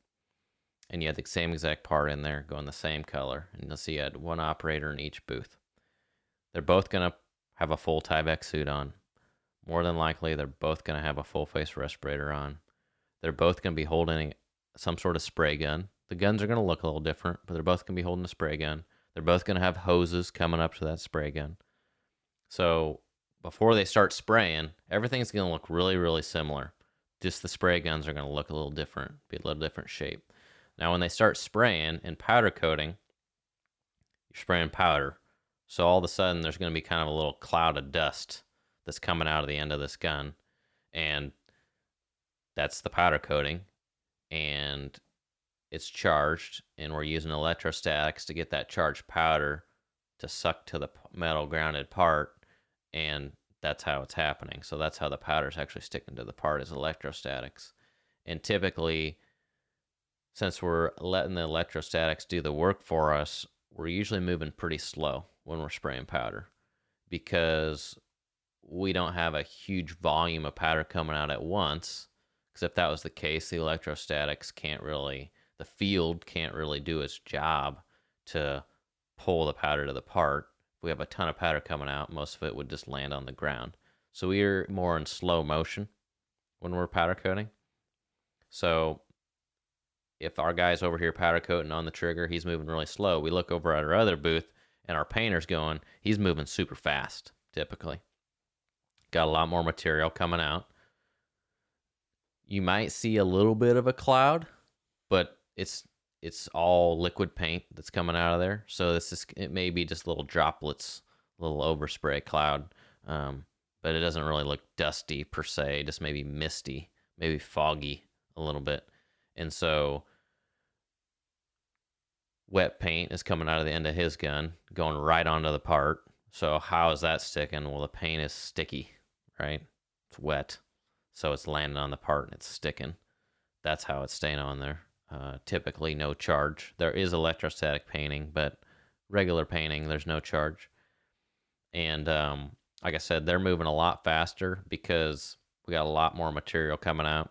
and you had the same exact part in there going the same color, and you'll see you had one operator in each booth. They're both going to have a full Tyvek suit on. More than likely, they're both going to have a full face respirator on. They're both going to be holding some sort of spray gun. The guns are going to look a little different, but they're both going to be holding a spray gun. They're both going to have hoses coming up to that spray gun. So before they start spraying, everything's going to look really, really similar. Just the spray guns are going to look a little different, be a little different shape. Now, when they start spraying and powder coating, you're spraying powder. So all of a sudden, there's going to be kind of a little cloud of dust that's coming out of the end of this gun. And that's the powder coating. And it's charged, and we're using electrostatics to get that charged powder to suck to the metal grounded part, and that's how it's happening. So that's how the powder is actually sticking to the part, is electrostatics. And typically, since we're letting the electrostatics do the work for us, we're usually moving pretty slow when we're spraying powder, because we don't have a huge volume of powder coming out at once, because if that was the case, the electrostatics can't really... The field can't really do its job to pull the powder to the part. If we have a ton of powder coming out, most of it would just land on the ground. So we're more in slow motion when we're powder coating. So if our guy's over here powder coating on the trigger, he's moving really slow. We look over at our other booth, and our painter's going, he's moving super fast, typically. Got a lot more material coming out. You might see a little bit of a cloud, but It's it's all liquid paint that's coming out of there, so this is it may be just little droplets, little overspray cloud, um, but it doesn't really look dusty per se. Just maybe misty, maybe foggy a little bit, And so wet paint is coming out of the end of his gun, going right onto the part. So how is that sticking? Well, the paint is sticky, right? It's wet. So it's landing on the part and it's sticking. That's how it's staying on there. Uh, typically no charge. There is electrostatic painting, but regular painting, there's no charge. And um, like I said, they're moving a lot faster because we got a lot more material coming out.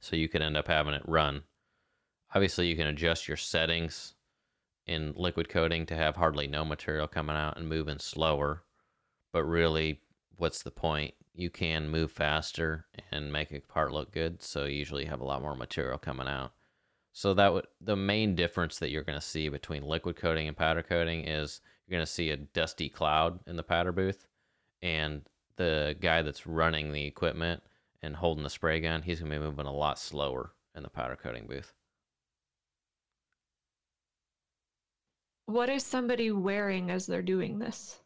So you could end up having it run. Obviously, you can adjust your settings in liquid coating to have hardly no material coming out and moving slower. But really, what's the point? You can move faster and make a part look good, so you usually have a lot more material coming out. So that would, the main difference that you're going to see between liquid coating and powder coating is you're going to see a dusty cloud in the powder booth, and the guy that's running the equipment and holding the spray gun, he's going to be moving a lot slower in the powder coating booth. What is somebody wearing as they're doing this?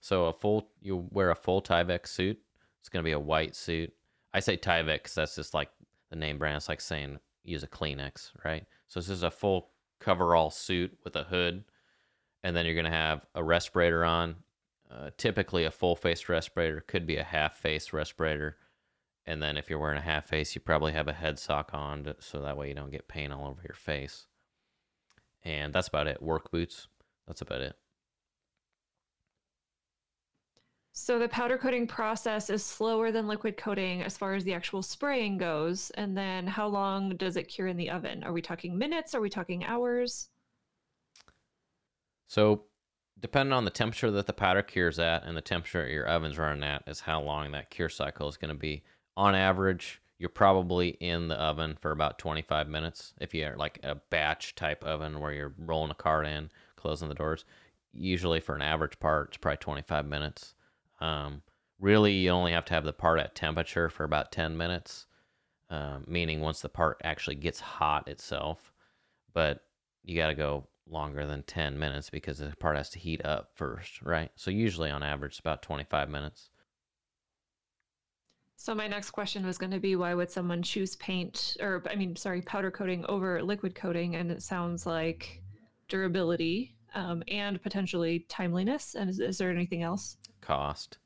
So a full, you wear a full Tyvek suit. It's going to be a white suit. I say Tyvek because that's just like the name brand. It's like saying use a Kleenex, right? So this is a full coverall suit with a hood. And then you're going to have a respirator on, uh, typically a full face respirator, could be a half face respirator. And then if you're wearing a half face, you probably have a head sock on to, so that way you don't get paint all over your face. And that's about it. Work boots. That's about it. So the powder coating process is slower than liquid coating as far as the actual spraying goes. And then how long does it cure in the oven? Are we talking minutes? Are we talking hours? So depending on the temperature that the powder cures at and the temperature your oven's running at is how long that cure cycle is going to be. On average, you're probably in the oven for about twenty-five minutes. If you're like a batch type oven where you're rolling a cart in, closing the doors, usually for an average part, it's probably twenty-five minutes. Um, really, you only have to have the part at temperature for about ten minutes, um, meaning once the part actually gets hot itself. But you got to go longer than ten minutes because the part has to heat up first, right? So usually on average, it's about twenty-five minutes. So my next question was going to be, why would someone choose paint or, I mean, sorry, powder coating over liquid coating? And it sounds like durability, um, and potentially timeliness. And is, is there anything else? Cost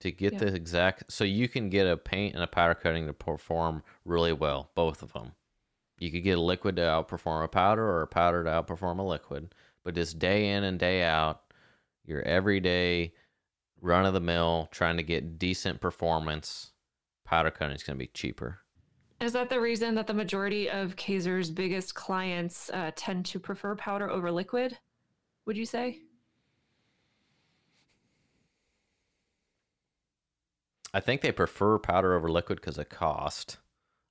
to get yeah. the exact, so you can get a paint and a powder coating to perform really well, both of them. You could get a liquid to outperform a powder or a powder to outperform a liquid, but just day in and day out, your everyday run of the mill trying to get decent performance, powder coating is going to be cheaper. Is that the reason that the majority of K Z R's biggest clients uh, tend to prefer powder over liquid, would you say? I think they prefer powder over liquid because of cost.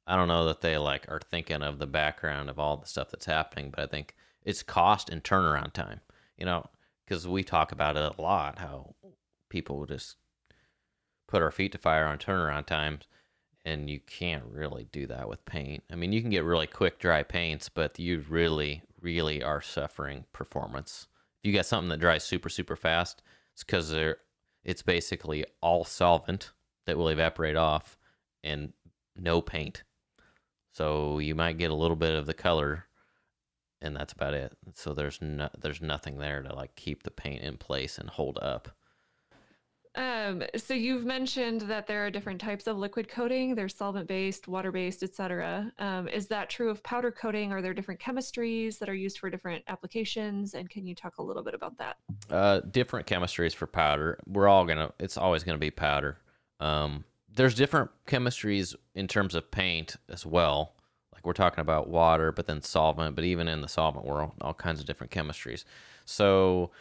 I don't know that they like are thinking of the background of all the stuff that's happening, but I think it's cost and turnaround time, you know, because we talk about it a lot, how people just put our feet to fire on turnaround times, and you can't really do that with paint. I mean, you can get really quick dry paints, but you really, really are suffering performance. If you got something that dries super, super fast, it's because they're, it's basically all solvent that will evaporate off and no paint. So you might get a little bit of the color and that's about it. So there's no, there's nothing there to like keep the paint in place and hold up. Um, so you've mentioned that there are different types of liquid coating. There's solvent-based, water-based, et cetera. Um, is that true of powder coating? Are there different chemistries that are used for different applications? And can you talk a little bit about that? Uh, different chemistries for powder. We're all going to, it's always going to be powder. Um, there's different chemistries in terms of paint as well. Like we're talking about water, but then solvent, but even in the solvent world, all kinds of different chemistries. So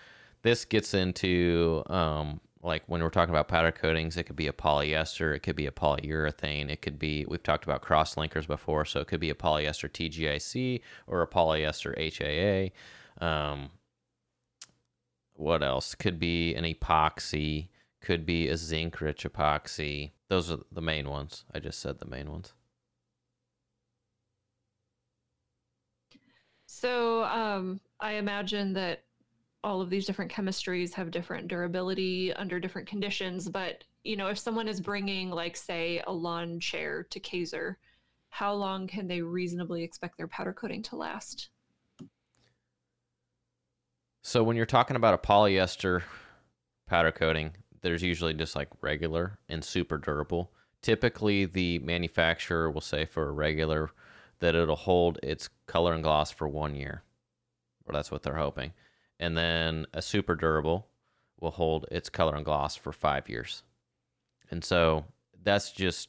this gets into, um, like when we're talking about powder coatings, it could be a polyester, it could be a polyurethane, it could be, we've talked about cross linkers before, so it could be a polyester T G I C or a polyester H A A. Um, what else? Could be an epoxy, could be a zinc-rich epoxy. Those are the main ones. I just said the main ones. So um, I imagine that all of these different chemistries have different durability under different conditions. But, you know, if someone is bringing, like, say, a lawn chair to K Z R how long can they reasonably expect their powder coating to last? So when you're talking about a polyester powder coating, there's usually just like regular and super durable. Typically, the manufacturer will say for a regular that it'll hold its color and gloss for one year. Or that's what they're hoping. And then a super durable will hold its color and gloss for five years. And so that's just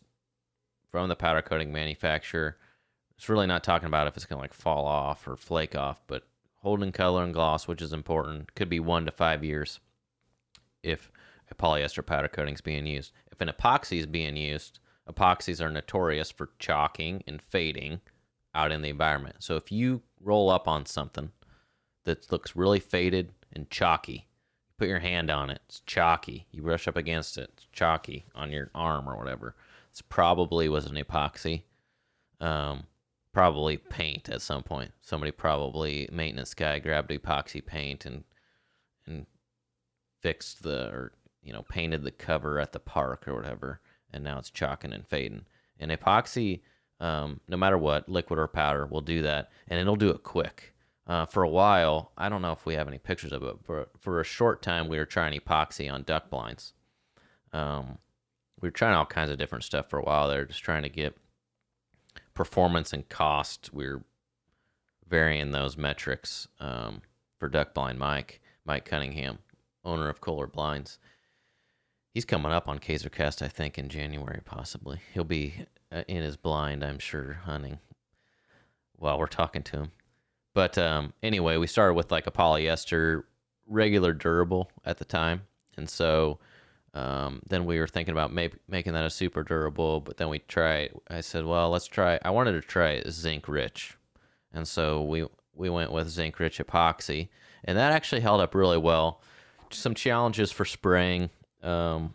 from the powder coating manufacturer. It's really not talking about if it's going to like fall off or flake off, but holding color and gloss, which is important, could be one to five years if a polyester powder coating is being used. If an epoxy is being used, epoxies are notorious for chalking and fading out in the environment. So if you roll up on something that looks really faded and chalky, put your hand on it, it's chalky. You brush up against it, it's chalky on your arm or whatever. This probably was an epoxy, um, probably paint at some point. Somebody probably, maintenance guy, grabbed epoxy paint and and fixed the, or you know, painted the cover at the park or whatever, and now it's chalking and fading. And epoxy, um, no matter what, liquid or powder, will do that, and it'll do it quick. Uh, for a while, I don't know if we have any pictures of it, but for a short time, we were trying epoxy on duck blinds. Um, we were trying all kinds of different stuff for a while there, just trying to get performance and cost. We were varying those metrics um, for duck blind Mike, Mike Cunningham, owner of Kohler Blinds. He's coming up on Kaiser Cast, I think, in January, possibly. He'll be in his blind, I'm sure, hunting while we're talking to him. But um, anyway, we started with like a polyester, regular durable at the time. And so um, then we were thinking about maybe making that a super durable. But then we tried, I said, well, let's try, I wanted to try zinc rich. And so we, we went with zinc rich epoxy. And that actually held up really well. Some challenges for spraying. Um,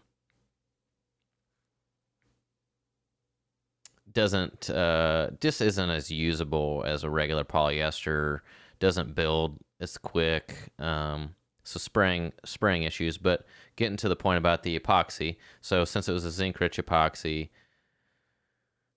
doesn't, uh, just isn't as usable as a regular polyester, doesn't build as quick. Um, so spraying, spraying issues, but getting to the point about the epoxy. So since it was a zinc rich epoxy,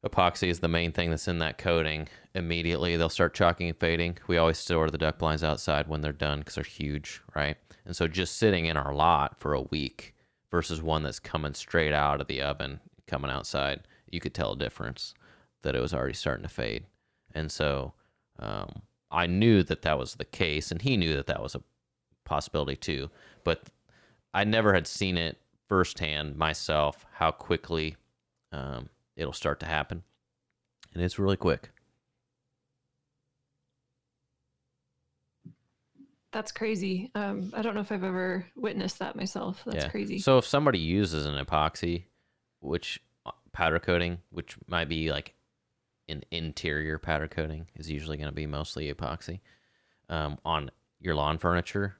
epoxy is the main thing that's in that coating. Immediately they'll start chalking and fading. We always store the duck blinds outside when they're done because they're huge, right? And so just sitting in our lot for a week versus one that's coming straight out of the oven, coming outside, you could tell a difference that it was already starting to fade. And so um, I knew that that was the case, and he knew that that was a possibility too. But I never had seen it firsthand myself, how quickly um, it'll start to happen. And it's really quick. That's crazy. Um, I don't know if I've ever witnessed that myself. That's yeah. crazy. So if somebody uses an epoxy, which powder coating, which might be like an interior powder coating, is usually going to be mostly epoxy um, on your lawn furniture,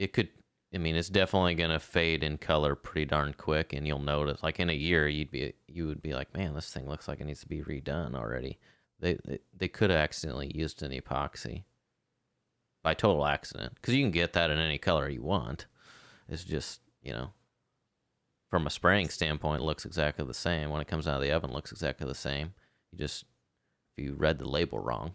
it could, I mean, it's definitely going to fade in color pretty darn quick. And you'll notice like in a year, you'd be, you would be like, man, this thing looks like it needs to be redone already. They, they, they could have accidentally used an epoxy. By total accident, because you can get that in any color you want. It's just, you know, from a spraying standpoint, it looks exactly the same. When it comes out of the oven, it looks exactly the same. You just, if you read the label wrong.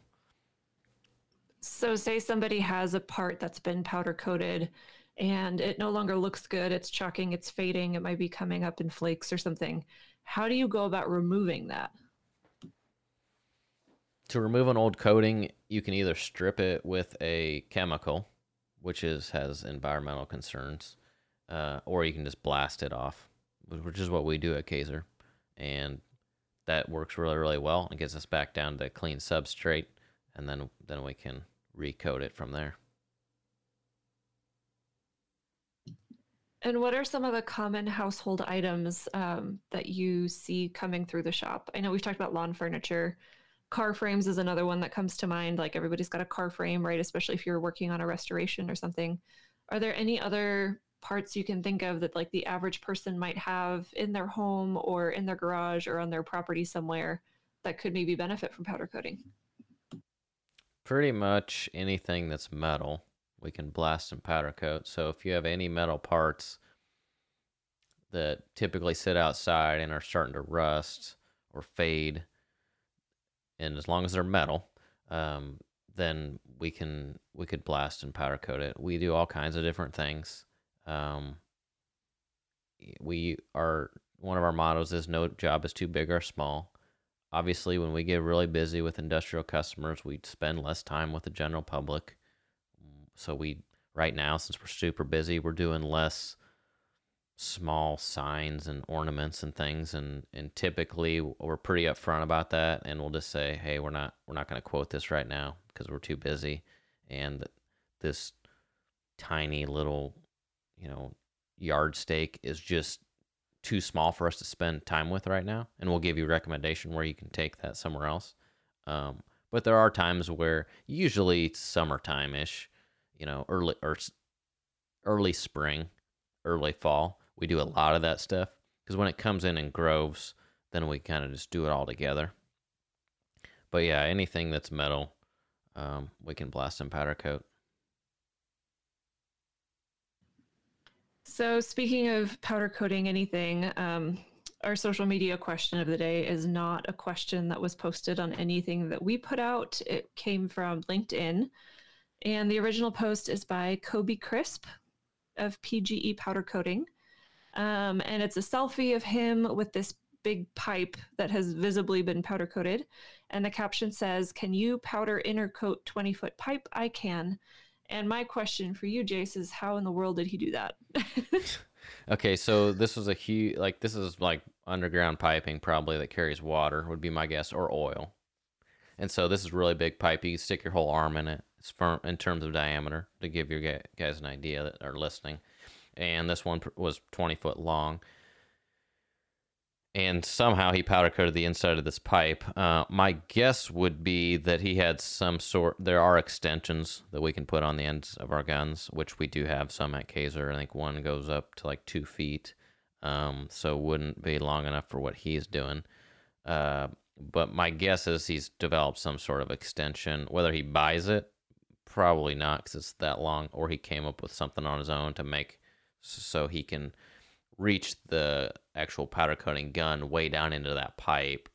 So say somebody has a part that's been powder coated and it no longer looks good. It's chalking, it's fading. It might be coming up in flakes or something. How do you go about removing that? To remove an old coating, you can either strip it with a chemical, which is has environmental concerns, uh, or you can just blast it off, which is what we do at Kaiser. And that works really, really well and gets us back down to clean substrate, and then, then we can recoat it from there. And what are some of the common household items um, that you see coming through the shop? I know we've talked about lawn furniture. Car frames is another one that comes to mind. Like everybody's got a car frame, right? Especially if you're working on a restoration or something. Are there any other parts you can think of that like the average person might have in their home or in their garage or on their property somewhere that could maybe benefit from powder coating? Pretty much anything that's metal, we can blast and powder coat. So if you have any metal parts that typically sit outside and are starting to rust or fade, and as long as they're metal, um, then we can we could blast and powder coat it. We do all kinds of different things. Um, we are one of our mottos is no job is too big or small. Obviously, when we get really busy with industrial customers, we spend less time with the general public. So we right now, since we're super busy, we're doing less small signs and ornaments and things, and and typically we're pretty upfront about that, and we'll just say, hey, we're not we're not going to quote this right now because we're too busy, and this tiny little, you know, yard stake is just too small for us to spend time with right now, and we'll give you a recommendation where you can take that somewhere else. Um, but there are times where, usually summertime-ish, you know, early or early spring, early fall, we do a lot of that stuff, because when it comes in in groves, then we kind of just do it all together. But yeah, anything that's metal, um, we can blast and powder coat. So speaking of powder coating anything, um, our social media question of the day is not a question that was posted on anything that we put out. It came from LinkedIn, and the original post is by Kobe Crisp of P G E Powder Coating, um, and it's a selfie of him with this big pipe that has visibly been powder coated, and the caption says, "Can you powder intercoat twenty-foot pipe? I can." And my question for you, Jace, is how in the world did he do that? Okay, so this was a huge, like, this is like underground piping probably that carries water, would be my guess, or oil. And so this is really big pipe. You can stick your whole arm in it. It's firm in terms of diameter, to give your guys an idea that are listening. And this one was twenty foot long. And somehow he powder coated the inside of this pipe. Uh, my guess would be that he had some sort, there are extensions that we can put on the ends of our guns, which we do have some at K Z R. I think one goes up to like two feet. Um, so wouldn't be long enough for what he's doing. Uh, but my guess is he's developed some sort of extension, whether he buys it, probably not, because it's that long, or he came up with something on his own to make so he can reach the actual powder coating gun way down into that pipe,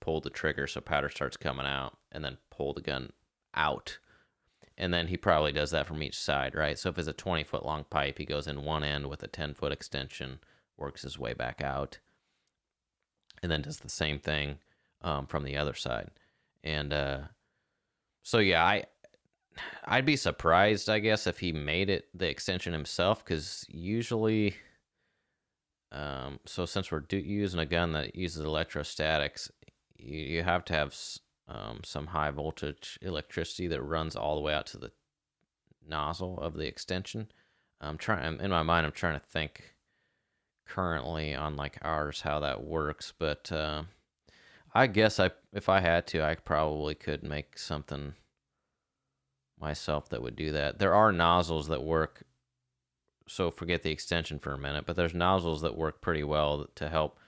pull the trigger so powder starts coming out, and then pull the gun out. And then he probably does that from each side, right? So if it's a twenty foot long pipe, he goes in one end with a ten foot extension, works his way back out, and then does the same thing um, from the other side. And uh, so yeah, I I'd be surprised, I guess, if he made it the extension himself, because usually, um, so since we're do- using a gun that uses electrostatics, you, you have to have um, some high voltage electricity that runs all the way out to the nozzle of the extension. I'm trying in my mind. I'm trying to think currently on like ours how that works, but uh, I guess I if I had to, I probably could make something myself that would do that. There are nozzles that work, so forget the extension for a minute, but there's nozzles that work pretty well to help,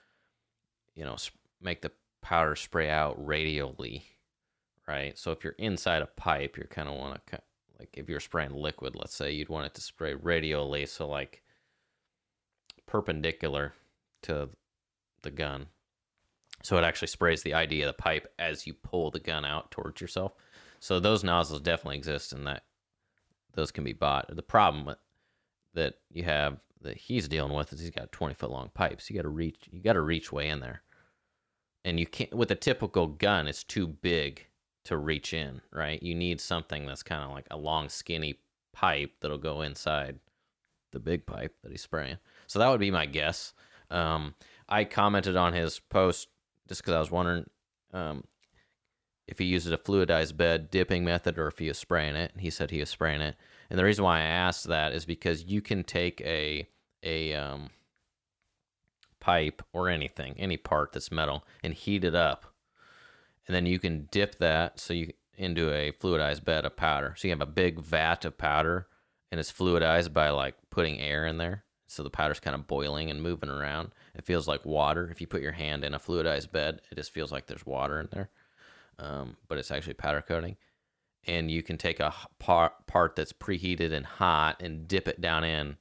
you know, make the powder spray out radially, right? So if you're inside a pipe, you're kind of want to, like if you're spraying liquid, let's say, you'd want it to spray radially, so like perpendicular to the gun. So it actually sprays the I D of the pipe as you pull the gun out towards yourself. So those nozzles definitely exist, and that those can be bought. The problem with, that you have that he's dealing with is he's got twenty foot long pipes. You got to reach. You got to reach way in there, and you can't with a typical gun. It's too big to reach in, right? You need something that's kind of like a long, skinny pipe that'll go inside the big pipe that he's spraying. So that would be my guess. Um, I commented on his post just because I was wondering. Um, if he uses a fluidized bed dipping method or if he was spraying it, and he said he was spraying it. And the reason why I asked that is because you can take a a um, pipe or anything, any part that's metal, and heat it up, and then you can dip that so you into a fluidized bed of powder. So you have a big vat of powder, and it's fluidized by like putting air in there, so the powder's kind of boiling and moving around. It feels like water. If you put your hand in a fluidized bed, it just feels like there's water in there. Um, but it's actually powder coating, and you can take a par- part that's preheated and hot and dip it down in,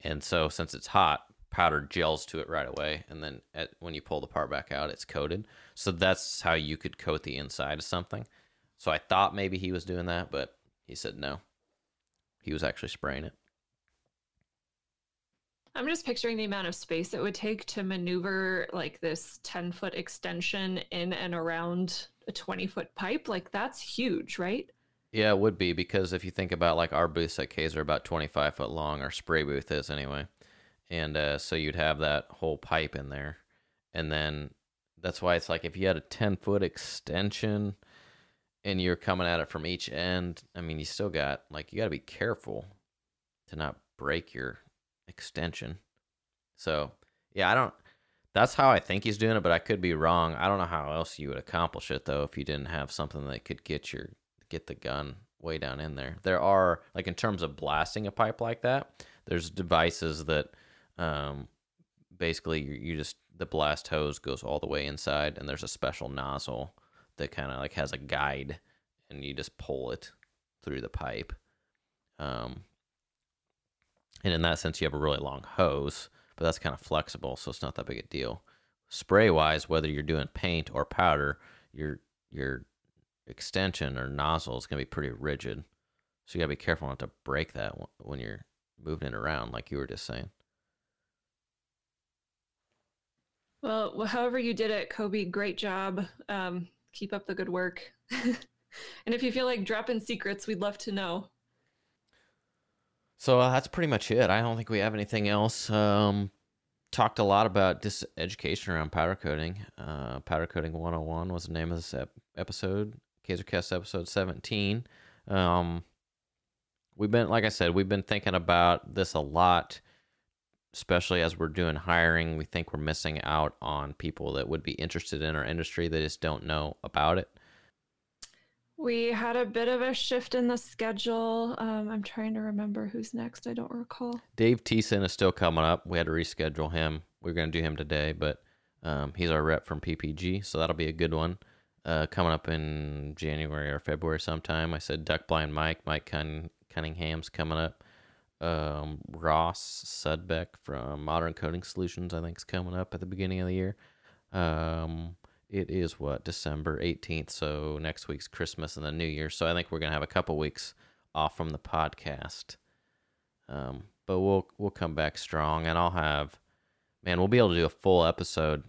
and so since it's hot, powder gels to it right away, and then at, when you pull the part back out, it's coated. So that's how you could coat the inside of something. So I thought maybe he was doing that, but he said no. He was actually spraying it. I'm just picturing the amount of space it would take to maneuver like this ten-foot extension in and around a twenty-foot pipe. Like, that's huge, right? Yeah, it would be, because if you think about, like, our booths at K's are about twenty-five foot long, our spray booth is anyway. And uh, so you'd have that whole pipe in there. And then that's why it's like if you had a ten-foot extension and you're coming at it from each end, I mean, you still got, like, you got to be careful to not break your extension. So, yeah, I don't, that's how I think he's doing it, but I could be wrong. I don't know how else you would accomplish it, though, if you didn't have something that could get your, get the gun way down in there. There are, like, in terms of blasting a pipe like that, there's devices that, um, basically you, you just, the blast hose goes all the way inside, and there's a special nozzle that kind of, like, has a guide, and you just pull it through the pipe. Um, And in that sense, you have a really long hose, but that's kind of flexible, so it's not that big a deal. Spray-wise, whether you're doing paint or powder, your your extension or nozzle is going to be pretty rigid. So you got to be careful not to break that when you're moving it around, like you were just saying. Well, however you did it, Kobe, great job. Um, keep up the good work. And if you feel like dropping secrets, we'd love to know. So uh, that's pretty much it. I don't think we have anything else. Um, talked a lot about dis- education around powder coating. Uh, powder Coating one oh one was the name of this ep- episode, Kaiser Cast episode seventeen. Um, we've been, like I said, we've been thinking about this a lot, especially as we're doing hiring. We think we're missing out on people that would be interested in our industry. They just don't know about it. We had a bit of a shift in the schedule. Um, I'm trying to remember who's next. I don't recall. Dave Thiessen is still coming up. We had to reschedule him. We were going to do him today, but um, he's our rep from P P G, so that'll be a good one. Uh, coming up in January or February sometime. I said Duck Blind Mike. Mike Cun- Cunningham's coming up. Um, Ross Sudbeck from Modern Coating Solutions, I think, is coming up at the beginning of the year. Um... It is, what, December eighteenth, so next week's Christmas and the New Year, so I think we're going to have a couple weeks off from the podcast. Um, but we'll we'll come back strong, and I'll have... Man, we'll be able to do a full episode.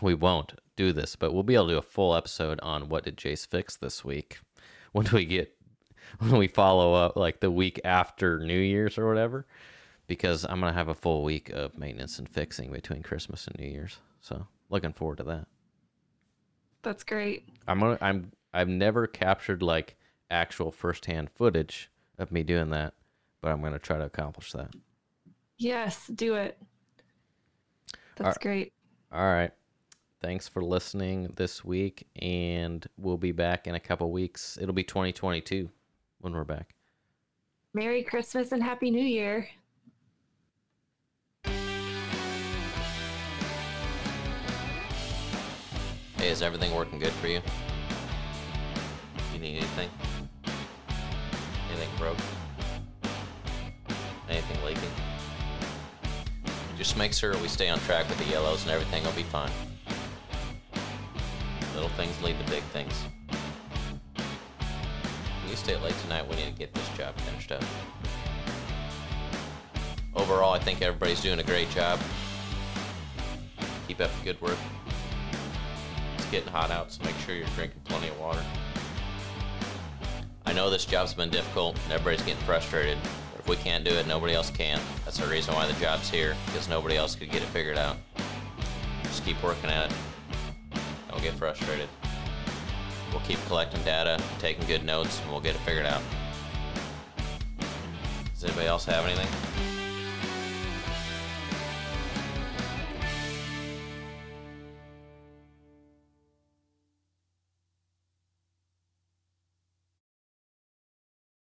We won't do this, but we'll be able to do a full episode on what did Jace fix this week when we get... when we follow up, like, the week after New Year's or whatever, because I'm going to have a full week of maintenance and fixing between Christmas and New Year's, so looking forward to that. That's great. I'm gonna, I'm I've never captured like actual firsthand footage of me doing that, but I'm gonna try to accomplish that. Yes, do it. That's all, great. All right. Thanks for listening this week, and we'll be back in a couple weeks. It'll be twenty twenty-two when we're back. Merry Christmas and Happy New Year. Hey, is everything working good for you? You need anything? Anything broke? Anything leaking? Just make sure we stay on track with the yellows and everything will be fine. Little things lead to big things. If we stay late tonight, we need to get this job finished up. Overall, I think everybody's doing a great job. Keep up the good work. Getting hot out, so make sure you're drinking plenty of water. I know this job's been difficult and everybody's getting frustrated, but if we can't do it, nobody else can. That's the reason why the job's here, because nobody else could get it figured out. Just keep working at it. Don't get frustrated. We'll keep collecting data, taking good notes, and we'll get it figured out. Does anybody else have anything?